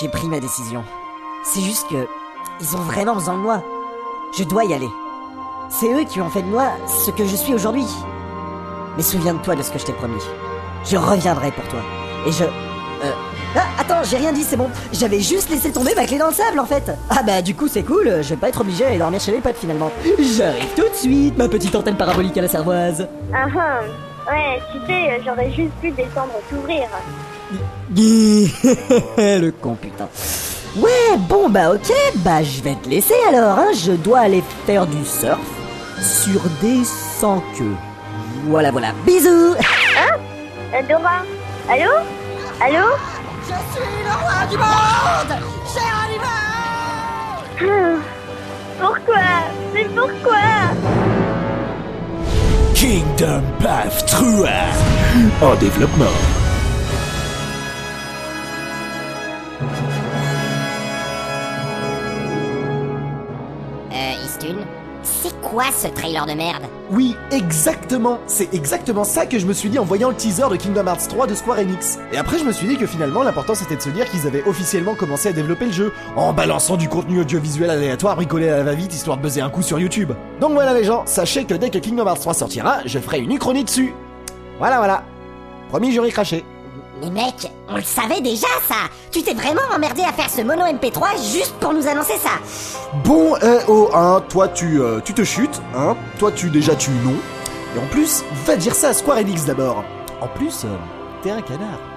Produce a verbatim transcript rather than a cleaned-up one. J'ai pris ma décision. C'est juste que... ils ont vraiment besoin de moi. Je dois y aller. C'est eux qui ont fait de moi ce que je suis aujourd'hui. Mais souviens-toi de ce que je t'ai promis. Je reviendrai pour toi. Et je... Euh... Ah, attends, j'ai rien dit, c'est bon. J'avais juste laissé tomber ma clé dans le sable, en fait. Ah bah, du coup, c'est cool. Je vais pas être obligé d'aller dormir chez les potes, finalement. J'arrive tout de suite, ma petite antenne parabolique à la cervoise. Ah ah. Ouais, tu sais, j'aurais juste pu descendre t'ouvrir. Le con, putain. Ouais, bon, bah, ok. Bah, je vais te laisser, alors, hein. Je dois aller faire du surf sur des sans queues. Voilà, voilà. Bisous. Hein? euh, Dora? Allô? Allô? Je suis le roi du monde! Cher animal! Pourquoi? Mais pourquoi? Kingdom Hearts trois en développement. Euh, Istune? C'est quoi ce trailer de merde? Oui, exactement. C'est exactement ça que je me suis dit en voyant le teaser de Kingdom Hearts trois de Square Enix. Et après je me suis dit que finalement l'important c'était de se dire qu'ils avaient officiellement commencé à développer le jeu, en balançant du contenu audiovisuel aléatoire bricolé à la va-vite histoire de buzzer un coup sur YouTube. Donc voilà les gens, sachez que dès que Kingdom Hearts trois sortira, je ferai une uchronie dessus. Voilà voilà. Promis, j'aurai craché. Mais mec, on le savait déjà ça. Tu t'es vraiment emmerdé à faire ce mono M P trois juste pour nous annoncer ça. Bon, eh oh, hein, toi tu, euh, tu te chutes, hein. Toi tu déjà tu non. Et en plus, va dire ça à Square Enix d'abord. En plus, euh, t'es un canard.